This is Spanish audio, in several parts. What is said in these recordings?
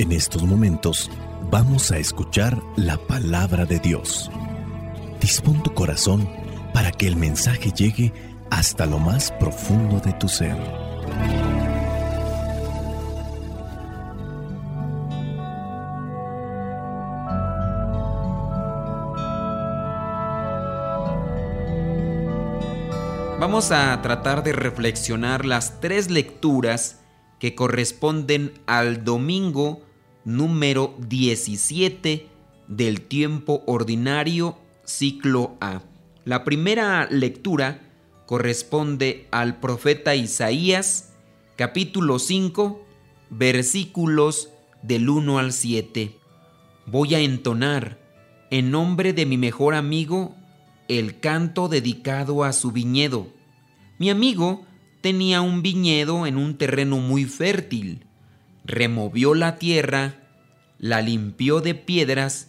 En estos momentos vamos a escuchar la palabra de Dios. Dispón tu corazón para que el mensaje llegue hasta lo más profundo de tu ser. Vamos a tratar de reflexionar las 3 lecturas que corresponden al domingo número 17 del tiempo ordinario, ciclo A. La primera lectura corresponde al profeta Isaías, capítulo 5, versículos del 1 al 7. Voy a entonar, en nombre de mi mejor amigo, el canto dedicado a su viñedo. Mi amigo tenía un viñedo en un terreno muy fértil. Removió la tierra, la limpió de piedras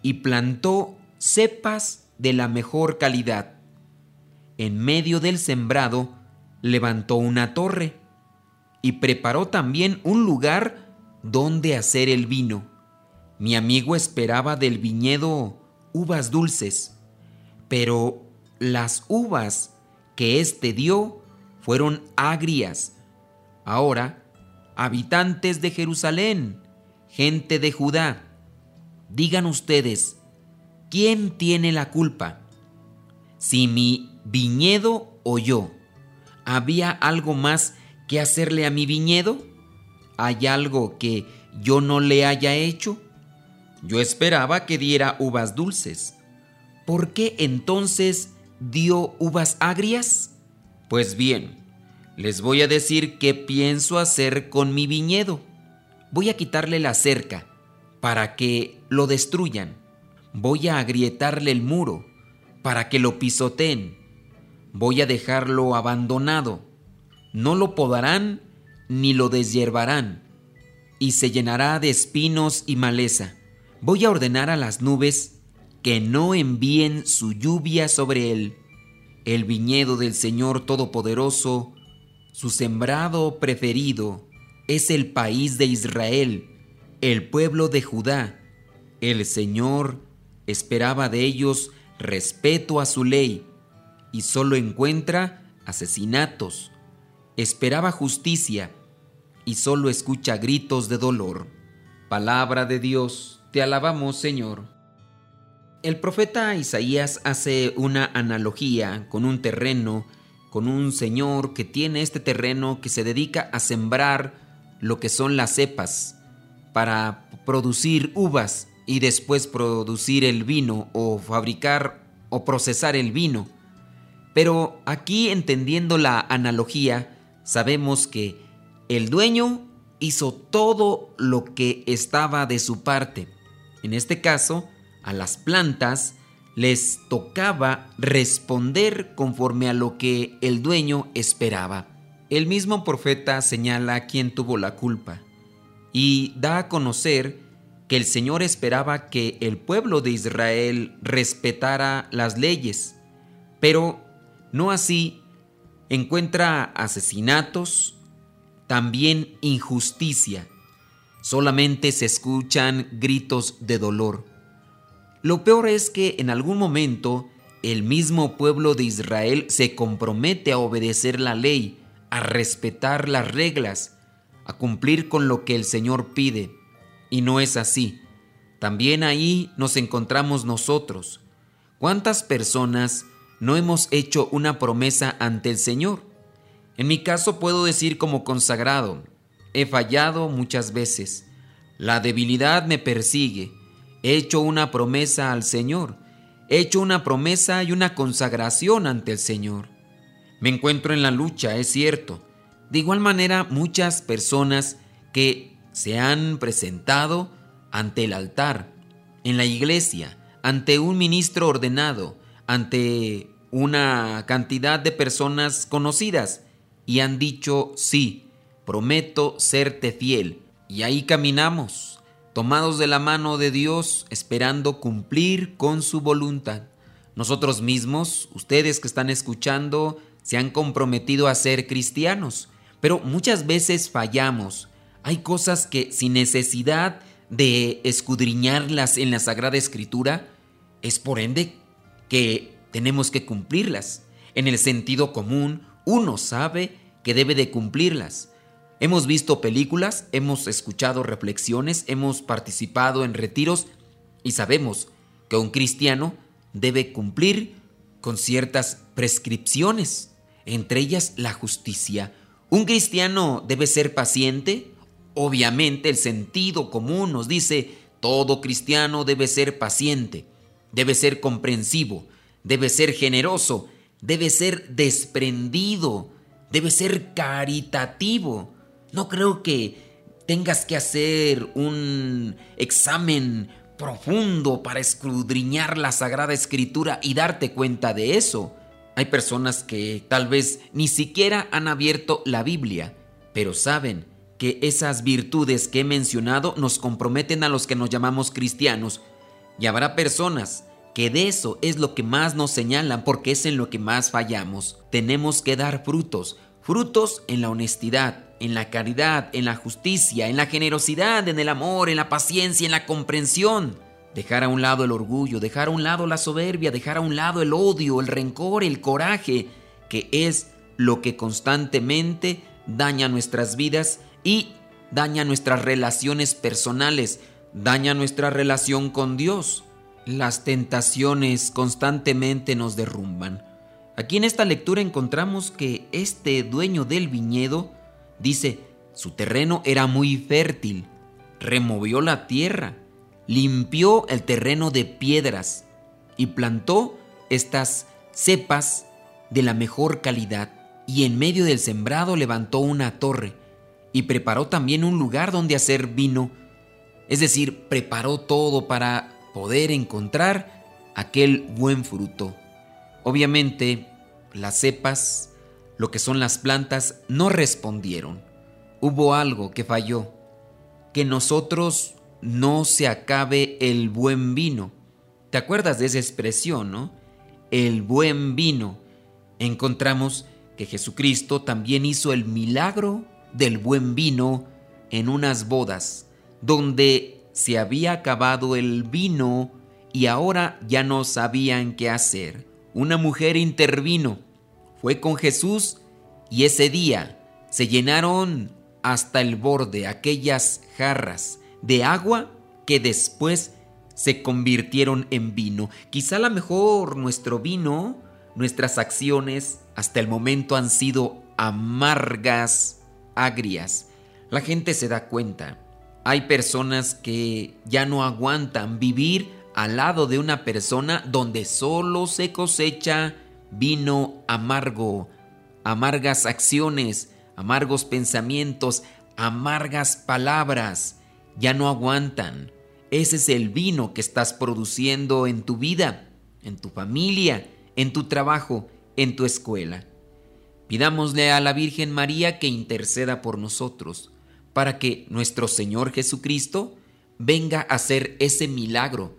y plantó cepas de la mejor calidad. En medio del sembrado levantó una torre y preparó también un lugar donde hacer el vino. Mi amigo esperaba del viñedo uvas dulces, pero las uvas que éste dio fueron agrias. Ahora, habitantes de Jerusalén, gente de Judá, digan ustedes, ¿quién tiene la culpa? Si mi viñedo o yo, ¿había algo más que hacerle a mi viñedo? ¿Hay algo que yo no le haya hecho? Yo esperaba que diera uvas dulces. ¿Por qué entonces dio uvas agrias? Pues bien, les voy a decir qué pienso hacer con mi viñedo. Voy a quitarle la cerca para que lo destruyan. Voy a agrietarle el muro para que lo pisoteen. Voy a dejarlo abandonado. No lo podarán ni lo deshiervarán y se llenará de espinos y maleza. Voy a ordenar a las nubes que no envíen su lluvia sobre él. El viñedo del Señor Todopoderoso, su sembrado preferido, es el país de Israel, el pueblo de Judá. El Señor esperaba de ellos respeto a su ley y solo encuentra asesinatos. Esperaba justicia y solo escucha gritos de dolor. Palabra de Dios, te alabamos, Señor. El profeta Isaías hace una analogía con un terreno, con un señor que tiene este terreno que se dedica a sembrar lo que son las cepas para producir uvas y después producir el vino o fabricar o procesar el vino. Pero aquí, entendiendo la analogía, sabemos que el dueño hizo todo lo que estaba de su parte. En este caso, a las plantas les tocaba responder conforme a lo que el dueño esperaba. El mismo profeta señala quién tuvo la culpa y da a conocer que el Señor esperaba que el pueblo de Israel respetara las leyes, pero no así. Encuentra asesinatos, también injusticia. Solamente se escuchan gritos de dolor. Lo peor es que en algún momento el mismo pueblo de Israel se compromete a obedecer la ley, a respetar las reglas, a cumplir con lo que el Señor pide. Y no es así. También ahí nos encontramos nosotros. ¿Cuántas personas no hemos hecho una promesa ante el Señor? En mi caso puedo decir como consagrado, he fallado muchas veces. La debilidad me persigue. He hecho una promesa al Señor, he hecho una promesa y una consagración ante el Señor. Me encuentro en la lucha, es cierto. De igual manera, muchas personas que se han presentado ante el altar, en la iglesia, ante un ministro ordenado, ante una cantidad de personas conocidas y han dicho, sí, prometo serte fiel. Y ahí caminamos, tomados de la mano de Dios, esperando cumplir con su voluntad. Nosotros mismos, ustedes que están escuchando, se han comprometido a ser cristianos, pero muchas veces fallamos. Hay cosas que sin necesidad de escudriñarlas en la Sagrada Escritura, es por ende que tenemos que cumplirlas. En el sentido común, uno sabe que debe de cumplirlas. Hemos visto películas, hemos escuchado reflexiones, hemos participado en retiros y sabemos que un cristiano debe cumplir con ciertas prescripciones, entre ellas la justicia. Un cristiano debe ser paciente. Obviamente el sentido común nos dice, todo cristiano debe ser paciente, debe ser comprensivo, debe ser generoso, debe ser desprendido, debe ser caritativo. No creo que tengas que hacer un examen profundo para escudriñar la Sagrada Escritura y darte cuenta de eso. Hay personas que tal vez ni siquiera han abierto la Biblia, pero saben que esas virtudes que he mencionado nos comprometen a los que nos llamamos cristianos. Y habrá personas que de eso es lo que más nos señalan, porque es en lo que más fallamos. Tenemos que dar frutos, frutos en la honestidad, en la caridad, en la justicia, en la generosidad, en el amor, en la paciencia, en la comprensión. Dejar a un lado el orgullo, dejar a un lado la soberbia, dejar a un lado el odio, el rencor, el coraje, que es lo que constantemente daña nuestras vidas y daña nuestras relaciones personales, daña nuestra relación con Dios. Las tentaciones constantemente nos derrumban. Aquí en esta lectura encontramos que este dueño del viñedo dice, su terreno era muy fértil, removió la tierra, limpió el terreno de piedras y plantó estas cepas de la mejor calidad, y en medio del sembrado levantó una torre y preparó también un lugar donde hacer vino. Es decir, preparó todo para poder encontrar aquel buen fruto. Obviamente, las cepas, lo que son las plantas, no respondieron. Hubo algo que falló, que nosotros no se acabe el buen vino. ¿Te acuerdas de esa expresión, no? El buen vino. Encontramos que Jesucristo también hizo el milagro del buen vino en unas bodas, donde se había acabado el vino y ahora ya no sabían qué hacer. Una mujer intervino, fue con Jesús y ese día se llenaron hasta el borde aquellas jarras de agua que después se convirtieron en vino. Quizá a lo mejor nuestro vino, nuestras acciones hasta el momento han sido amargas, agrias. La gente se da cuenta. Hay personas que ya no aguantan vivir al lado de una persona donde solo se cosecha vino amargo, amargas acciones, amargos pensamientos, amargas palabras. Ya no aguantan. Ese es el vino que estás produciendo en tu vida, en tu familia, en tu trabajo, en tu escuela. Pidámosle a la Virgen María que interceda por nosotros, para que nuestro Señor Jesucristo venga a hacer ese milagro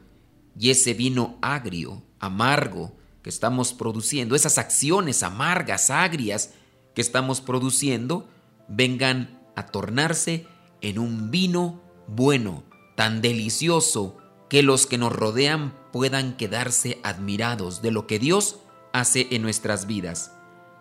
y ese vino agrio, amargo que estamos produciendo, esas acciones amargas, agrias que estamos produciendo, vengan a tornarse en un vino bueno, tan delicioso, que los que nos rodean puedan quedarse admirados de lo que Dios hace en nuestras vidas.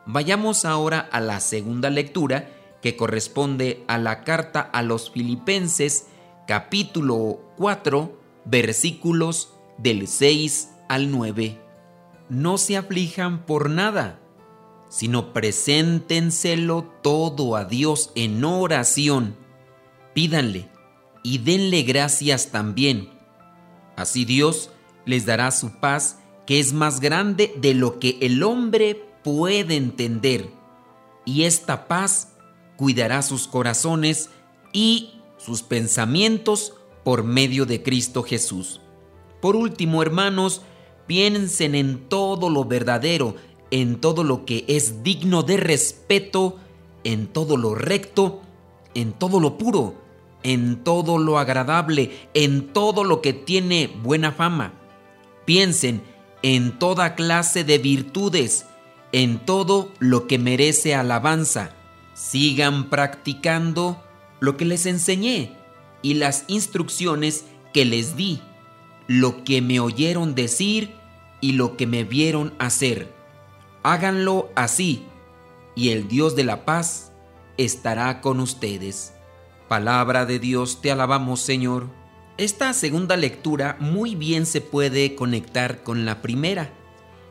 Vayamos ahora a la segunda lectura, que corresponde a la carta a los Filipenses, capítulo 4, versículos del 6 al 9. No se aflijan por nada, sino preséntenselo todo a Dios en oración. Pídanle y denle gracias también. Así Dios les dará su paz, que es más grande de lo que el hombre puede entender. Y esta paz cuidará sus corazones y sus pensamientos por medio de Cristo Jesús. Por último, hermanos, piensen en todo lo verdadero, en todo lo que es digno de respeto, en todo lo recto, en todo lo puro, en todo lo agradable, en todo lo que tiene buena fama. Piensen en toda clase de virtudes, en todo lo que merece alabanza. Sigan practicando lo que les enseñé y las instrucciones que les di, lo que me oyeron decir y lo que me vieron hacer. Háganlo así, y el Dios de la paz estará con ustedes. Palabra de Dios, te alabamos, Señor. Esta segunda lectura muy bien se puede conectar con la primera.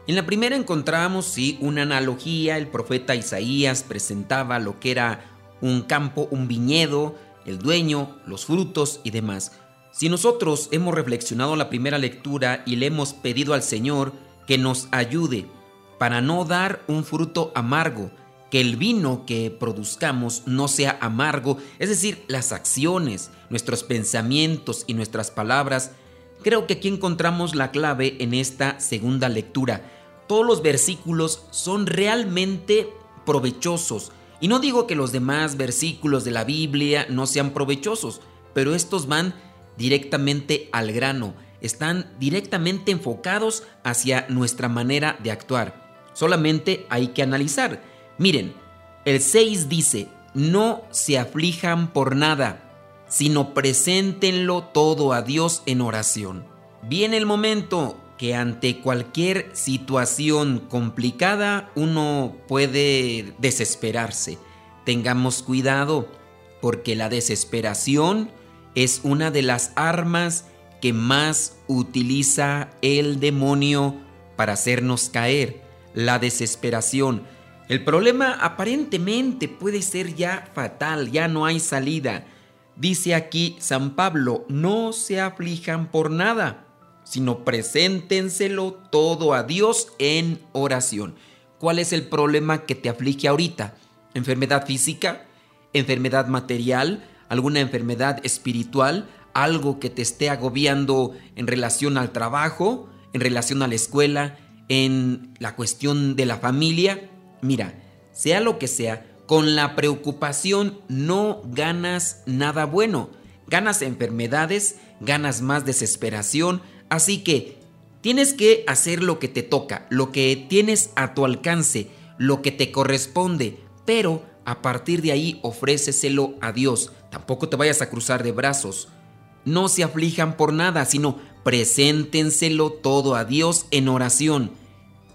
En la primera encontramos, una analogía. El profeta Isaías presentaba lo que era un campo, un viñedo, el dueño, los frutos y demás. Si nosotros hemos reflexionado la primera lectura y le hemos pedido al Señor que nos ayude para no dar un fruto amargo, que el vino que produzcamos no sea amargo, es decir, las acciones, nuestros pensamientos y nuestras palabras, creo que aquí encontramos la clave en esta segunda lectura. Todos los versículos son realmente provechosos. Y no digo que los demás versículos de la Biblia no sean provechosos, pero estos van directamente al grano. Están directamente enfocados hacia nuestra manera de actuar. Solamente hay que analizar. Miren, el 6 dice, no se aflijan por nada, sino preséntenlo todo a Dios en oración. Viene el momento que ante cualquier situación complicada uno puede desesperarse. Tengamos cuidado, porque la desesperación es una de las armas que más utiliza el demonio para hacernos caer. La desesperación. El problema aparentemente puede ser ya fatal, ya no hay salida. Dice aquí San Pablo, no se aflijan por nada, sino preséntenselo todo a Dios en oración. ¿Cuál es el problema que te aflige ahorita? ¿Enfermedad física? ¿Enfermedad material? ¿Alguna enfermedad espiritual? ¿Algo que te esté agobiando en relación al trabajo? ¿En relación a la escuela? ¿En la cuestión de la familia? Mira, sea lo que sea, con la preocupación no ganas nada bueno. Ganas enfermedades, ganas más desesperación. Así que tienes que hacer lo que te toca, lo que tienes a tu alcance, lo que te corresponde. Pero a partir de ahí ofréceselo a Dios. Tampoco te vayas a cruzar de brazos. No se aflijan por nada, sino preséntenselo todo a Dios en oración.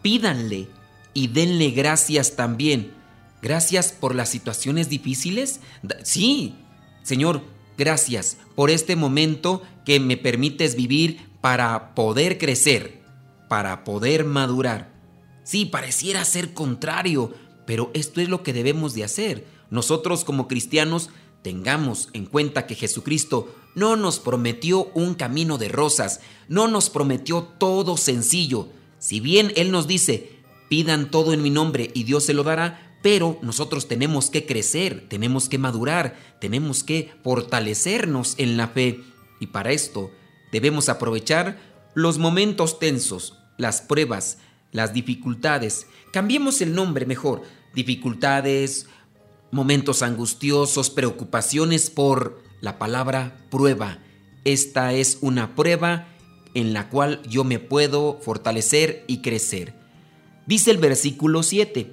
Pídanle y denle gracias también. Gracias por las situaciones difíciles. Sí, Señor, gracias por este momento que me permites vivir para poder crecer, para poder madurar. Sí, pareciera ser contrario, pero esto es lo que debemos de hacer. Nosotros como cristianos tengamos en cuenta que Jesucristo no nos prometió un camino de rosas, no nos prometió todo sencillo. Si bien Él nos dice, pidan todo en mi nombre y Dios se lo dará, pero nosotros tenemos que crecer, tenemos que madurar, tenemos que fortalecernos en la fe. Y para esto debemos aprovechar los momentos tensos, las pruebas, las dificultades. Cambiemos el nombre mejor. Dificultades, momentos angustiosos, preocupaciones por la palabra prueba. Esta es una prueba en la cual yo me puedo fortalecer y crecer. Dice el versículo 7.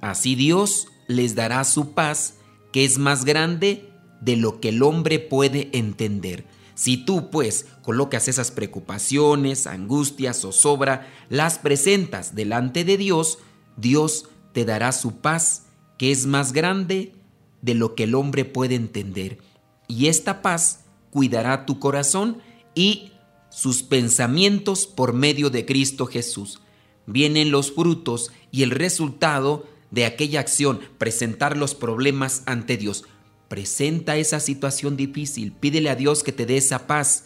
Así Dios les dará su paz, que es más grande de lo que el hombre puede entender. Si tú, pues, colocas esas preocupaciones, angustias, zozobra, las presentas delante de Dios, Dios te dará su paz, que es más grande de lo que el hombre puede entender. Y esta paz cuidará tu corazón y sus pensamientos por medio de Cristo Jesús. Vienen los frutos y el resultado de aquella acción, presentar los problemas ante Dios. Presenta esa situación difícil, pídele a Dios que te dé esa paz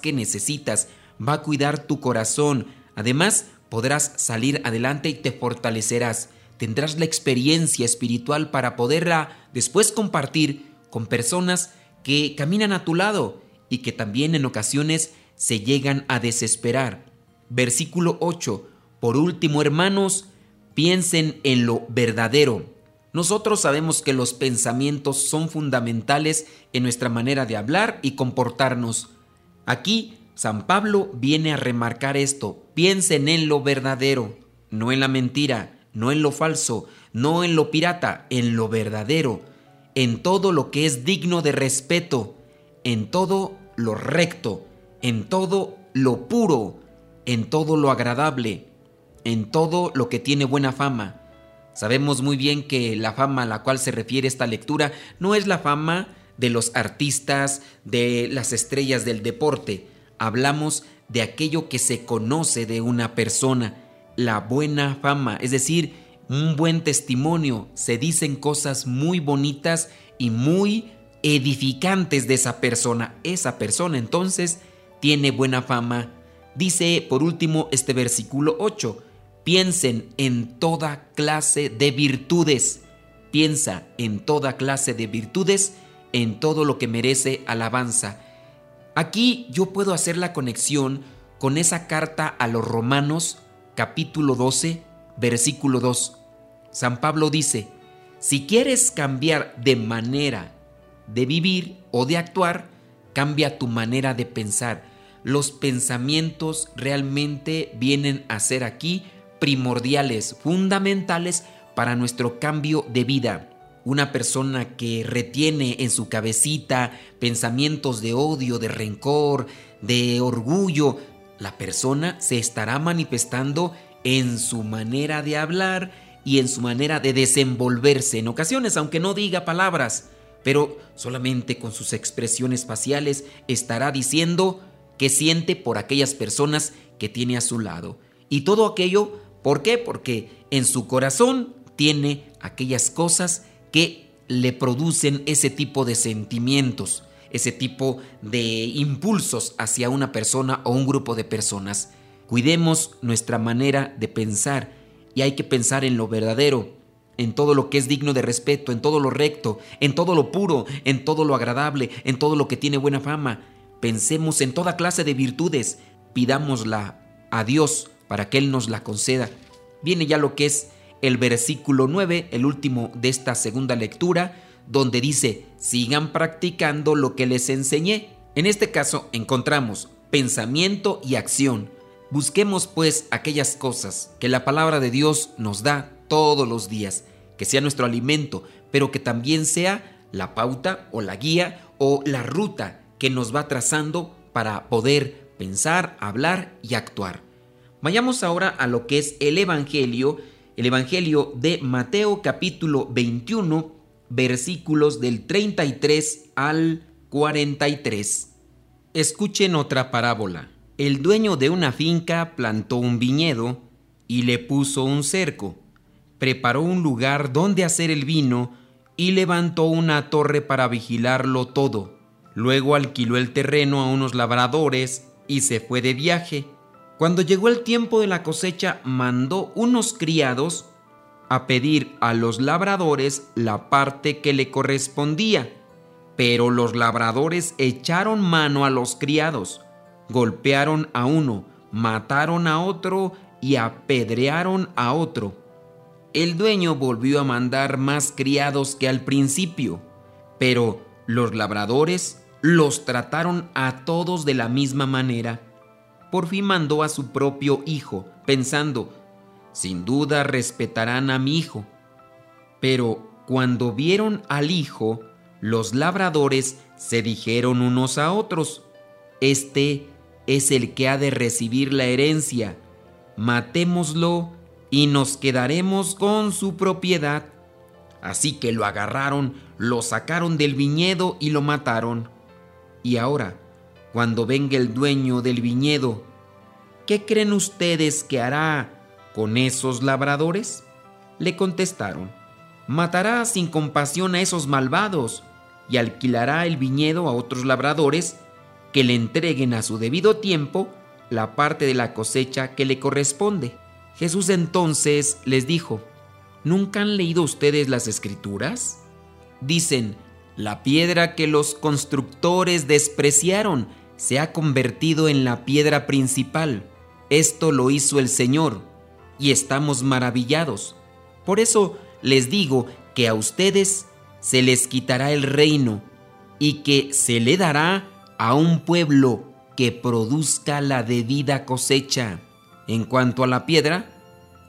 que necesitas. Va a cuidar tu corazón. Además, podrás salir adelante y te fortalecerás. Tendrás la experiencia espiritual para poderla después compartir con personas que caminan a tu lado y que también en ocasiones se llegan a desesperar. Versículo 8. Por último, hermanos, piensen en lo verdadero. Nosotros sabemos que los pensamientos son fundamentales en nuestra manera de hablar y comportarnos. Aquí, San Pablo viene a remarcar esto. Piensen en lo verdadero, no en la mentira, no en lo falso, no en lo pirata, en lo verdadero. en todo lo que es digno de respeto, en todo lo recto, en todo lo puro, en todo lo agradable, en todo lo que tiene buena fama. Sabemos muy bien que la fama a la cual se refiere esta lectura no es la fama de los artistas, de las estrellas del deporte. Hablamos de aquello que se conoce de una persona, la buena fama, es decir, un buen testimonio. Se dicen cosas muy bonitas y muy edificantes de esa persona. Esa persona entonces tiene buena fama. Dice por último este versículo 8, piensen en toda clase de virtudes. Piensa en toda clase de virtudes, en todo lo que merece alabanza. Aquí yo puedo hacer la conexión con esa carta a los Romanos, capítulo 12, versículo 2. San Pablo dice, si quieres cambiar de manera de vivir o de actuar, cambia tu manera de pensar. Los pensamientos realmente vienen a ser aquí primordiales, fundamentales para nuestro cambio de vida. Una persona que retiene en su cabecita pensamientos de odio, de rencor, de orgullo, la persona se estará manifestando en su manera de hablar y en su manera de desenvolverse en ocasiones, aunque no diga palabras, pero solamente con sus expresiones faciales estará diciendo que siente por aquellas personas que tiene a su lado. Y todo aquello, ¿por qué? Porque en su corazón tiene aquellas cosas que le producen ese tipo de sentimientos, ese tipo de impulsos hacia una persona o un grupo de personas. Cuidemos nuestra manera de pensar y hay que pensar en lo verdadero, en todo lo que es digno de respeto, en todo lo recto, en todo lo puro, en todo lo agradable, en todo lo que tiene buena fama. Pensemos en toda clase de virtudes, pidámosla a Dios para que Él nos la conceda. Viene ya lo que es el versículo 9, el último de esta segunda lectura, donde dice, sigan practicando lo que les enseñé. En este caso encontramos pensamiento y acción. Busquemos pues aquellas cosas que la palabra de Dios nos da todos los días, que sea nuestro alimento, pero que también sea la pauta o la guía o la ruta que nos va trazando para poder pensar, hablar y actuar. Vayamos ahora a lo que es el Evangelio de Mateo capítulo 21, versículos del 33 al 43. Escuchen otra parábola. El dueño de una finca plantó un viñedo y le puso un cerco, preparó un lugar donde hacer el vino y levantó una torre para vigilarlo todo. Luego alquiló el terreno a unos labradores y se fue de viaje. Cuando llegó el tiempo de la cosecha, mandó unos criados a pedir a los labradores la parte que le correspondía. Pero los labradores echaron mano a los criados, golpearon a uno, mataron a otro y apedrearon a otro. El dueño volvió a mandar más criados que al principio, pero los labradores los trataron a todos de la misma manera. Por fin mandó a su propio hijo, pensando, sin duda respetarán a mi hijo. Pero cuando vieron al hijo, los labradores se dijeron unos a otros, este es el que ha de recibir la herencia, matémoslo y nos quedaremos con su propiedad. Así que lo agarraron, lo sacaron del viñedo y lo mataron. Y ahora, cuando venga el dueño del viñedo, ¿qué creen ustedes que hará con esos labradores? Le contestaron, matará sin compasión a esos malvados y alquilará el viñedo a otros labradores que le entreguen a su debido tiempo la parte de la cosecha que le corresponde. Jesús entonces les dijo, ¿nunca han leído ustedes las Escrituras? Dicen, la piedra que los constructores despreciaron se ha convertido en la piedra principal. Esto lo hizo el Señor y estamos maravillados. Por eso les digo que a ustedes se les quitará el reino y que se le dará a un pueblo que produzca la debida cosecha. En cuanto a la piedra,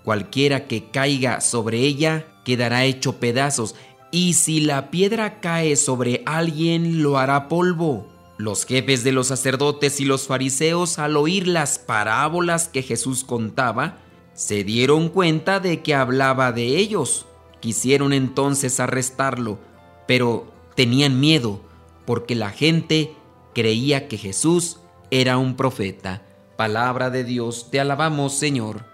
cualquiera que caiga sobre ella quedará hecho pedazos. y si la piedra cae sobre alguien, lo hará polvo. Los jefes de los sacerdotes y los fariseos, al oír las parábolas que Jesús contaba, se dieron cuenta de que hablaba de ellos. Quisieron entonces arrestarlo, pero tenían miedo porque la gente creía que Jesús era un profeta. Palabra de Dios, te alabamos, Señor.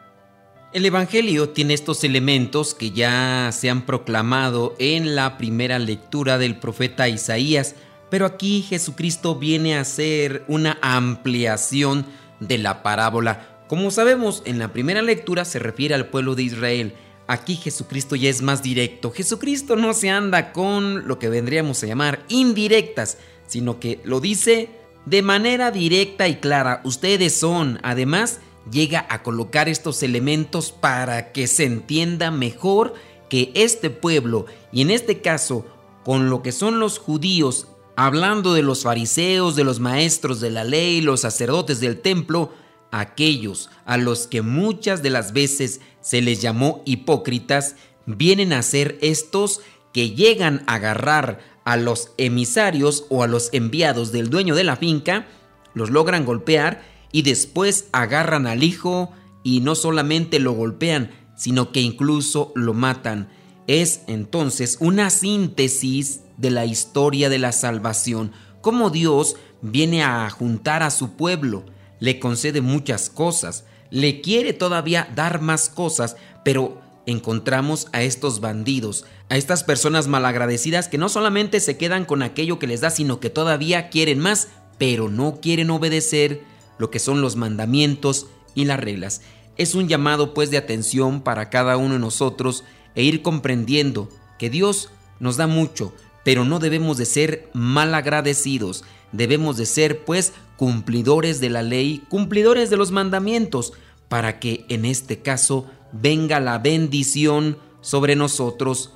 El Evangelio tiene estos elementos que ya se han proclamado en la primera lectura del profeta Isaías, pero aquí Jesucristo viene a hacer una ampliación de la parábola. Como sabemos, en la primera lectura se refiere al pueblo de Israel. Aquí Jesucristo ya es más directo. Jesucristo no se anda con lo que vendríamos a llamar indirectas, sino que lo dice de manera directa y clara. Ustedes son. Además, llega a colocar estos elementos para que se entienda mejor que este pueblo, y en este caso con lo que son los judíos, hablando de los fariseos, de los maestros de la ley, los sacerdotes del templo, aquellos a los que muchas de las veces se les llamó hipócritas, vienen a ser estos que llegan a agarrar a los emisarios o a los enviados del dueño de la finca, los logran golpear y después agarran al hijo y no solamente lo golpean, sino que incluso lo matan. Es entonces una síntesis de la historia de la salvación, cómo Dios viene a juntar a su pueblo, le concede muchas cosas, le quiere todavía dar más cosas, pero encontramos a estos bandidos, a estas personas malagradecidas que no solamente se quedan con aquello que les da, sino que todavía quieren más, pero no quieren obedecer lo que son los mandamientos y las reglas. Es un llamado pues de atención para cada uno de nosotros e ir comprendiendo que Dios nos da mucho, pero no debemos de ser malagradecidos. Debemos de ser pues cumplidores de la ley, cumplidores de los mandamientos, para que en este caso venga la bendición sobre nosotros.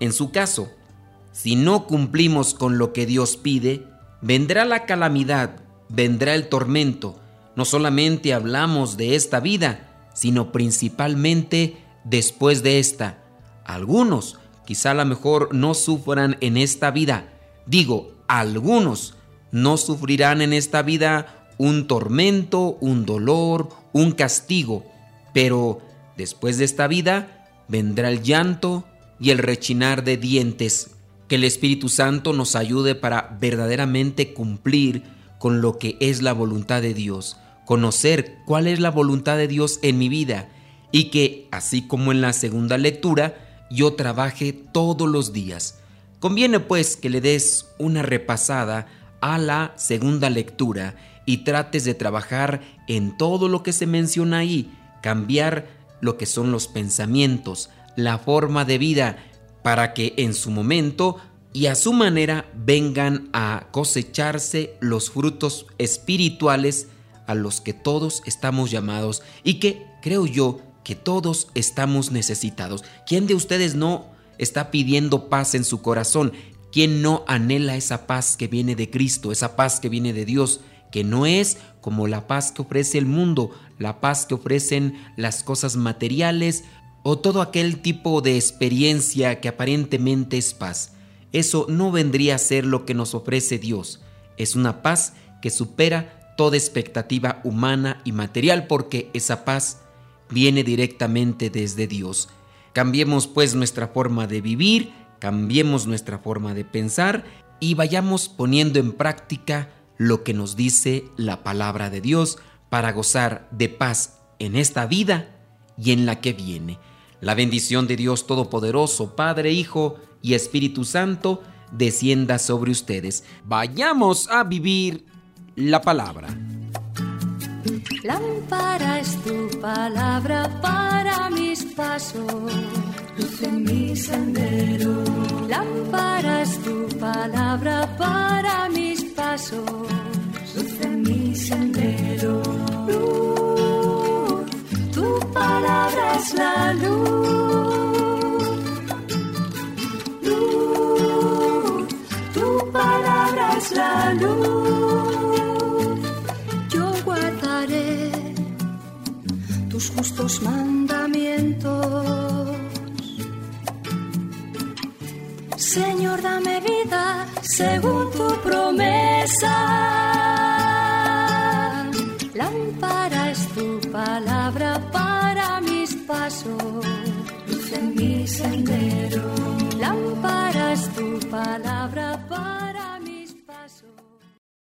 En su caso, si no cumplimos con lo que Dios pide, vendrá la calamidad, vendrá el tormento. No solamente hablamos de esta vida, sino principalmente después de esta. Algunos quizá a lo mejor no sufran en esta vida. Digo, algunos no sufrirán en esta vida un tormento, un dolor, un castigo. Pero después de esta vida vendrá el llanto y el rechinar de dientes. Que el Espíritu Santo nos ayude para verdaderamente cumplir con lo que es la voluntad de Dios, conocer cuál es la voluntad de Dios en mi vida y que, así como en la segunda lectura, yo trabaje todos los días. Conviene pues que le des una repasada a la segunda lectura y trates de trabajar en todo lo que se menciona ahí, cambiar lo que son los pensamientos, la forma de vida, para que en su momento y a su manera vengan a cosecharse los frutos espirituales a los que todos estamos llamados y que creo yo que todos estamos necesitados. ¿Quién de ustedes no está pidiendo paz en su corazón? ¿Quién no anhela esa paz que viene de Cristo, esa paz que viene de Dios, que no es como la paz que ofrece el mundo, la paz que ofrecen las cosas materiales o todo aquel tipo de experiencia que aparentemente es paz? Eso no vendría a ser lo que nos ofrece Dios. Es una paz que supera toda expectativa humana y material, porque esa paz viene directamente desde Dios. Cambiemos pues nuestra forma de vivir, cambiemos nuestra forma de pensar y vayamos poniendo en práctica lo que nos dice la palabra de Dios para gozar de paz en esta vida y en la que viene. La bendición de Dios Todopoderoso, Padre, Hijo y Espíritu Santo, descienda sobre ustedes. Vayamos a vivir la palabra. Lámpara es tu palabra para mis pasos, luz en mi sendero. Lámpara es tu palabra para mis pasos, luz en mi sendero. Luz, tu palabra es la luz. Tu palabra es la luz. Yo guardaré tus justos mandamientos. Señor, dame vida según tu promesa. Lámpara es tu palabra para mis pasos, luz en mi sendero. Lámpara es tu palabra.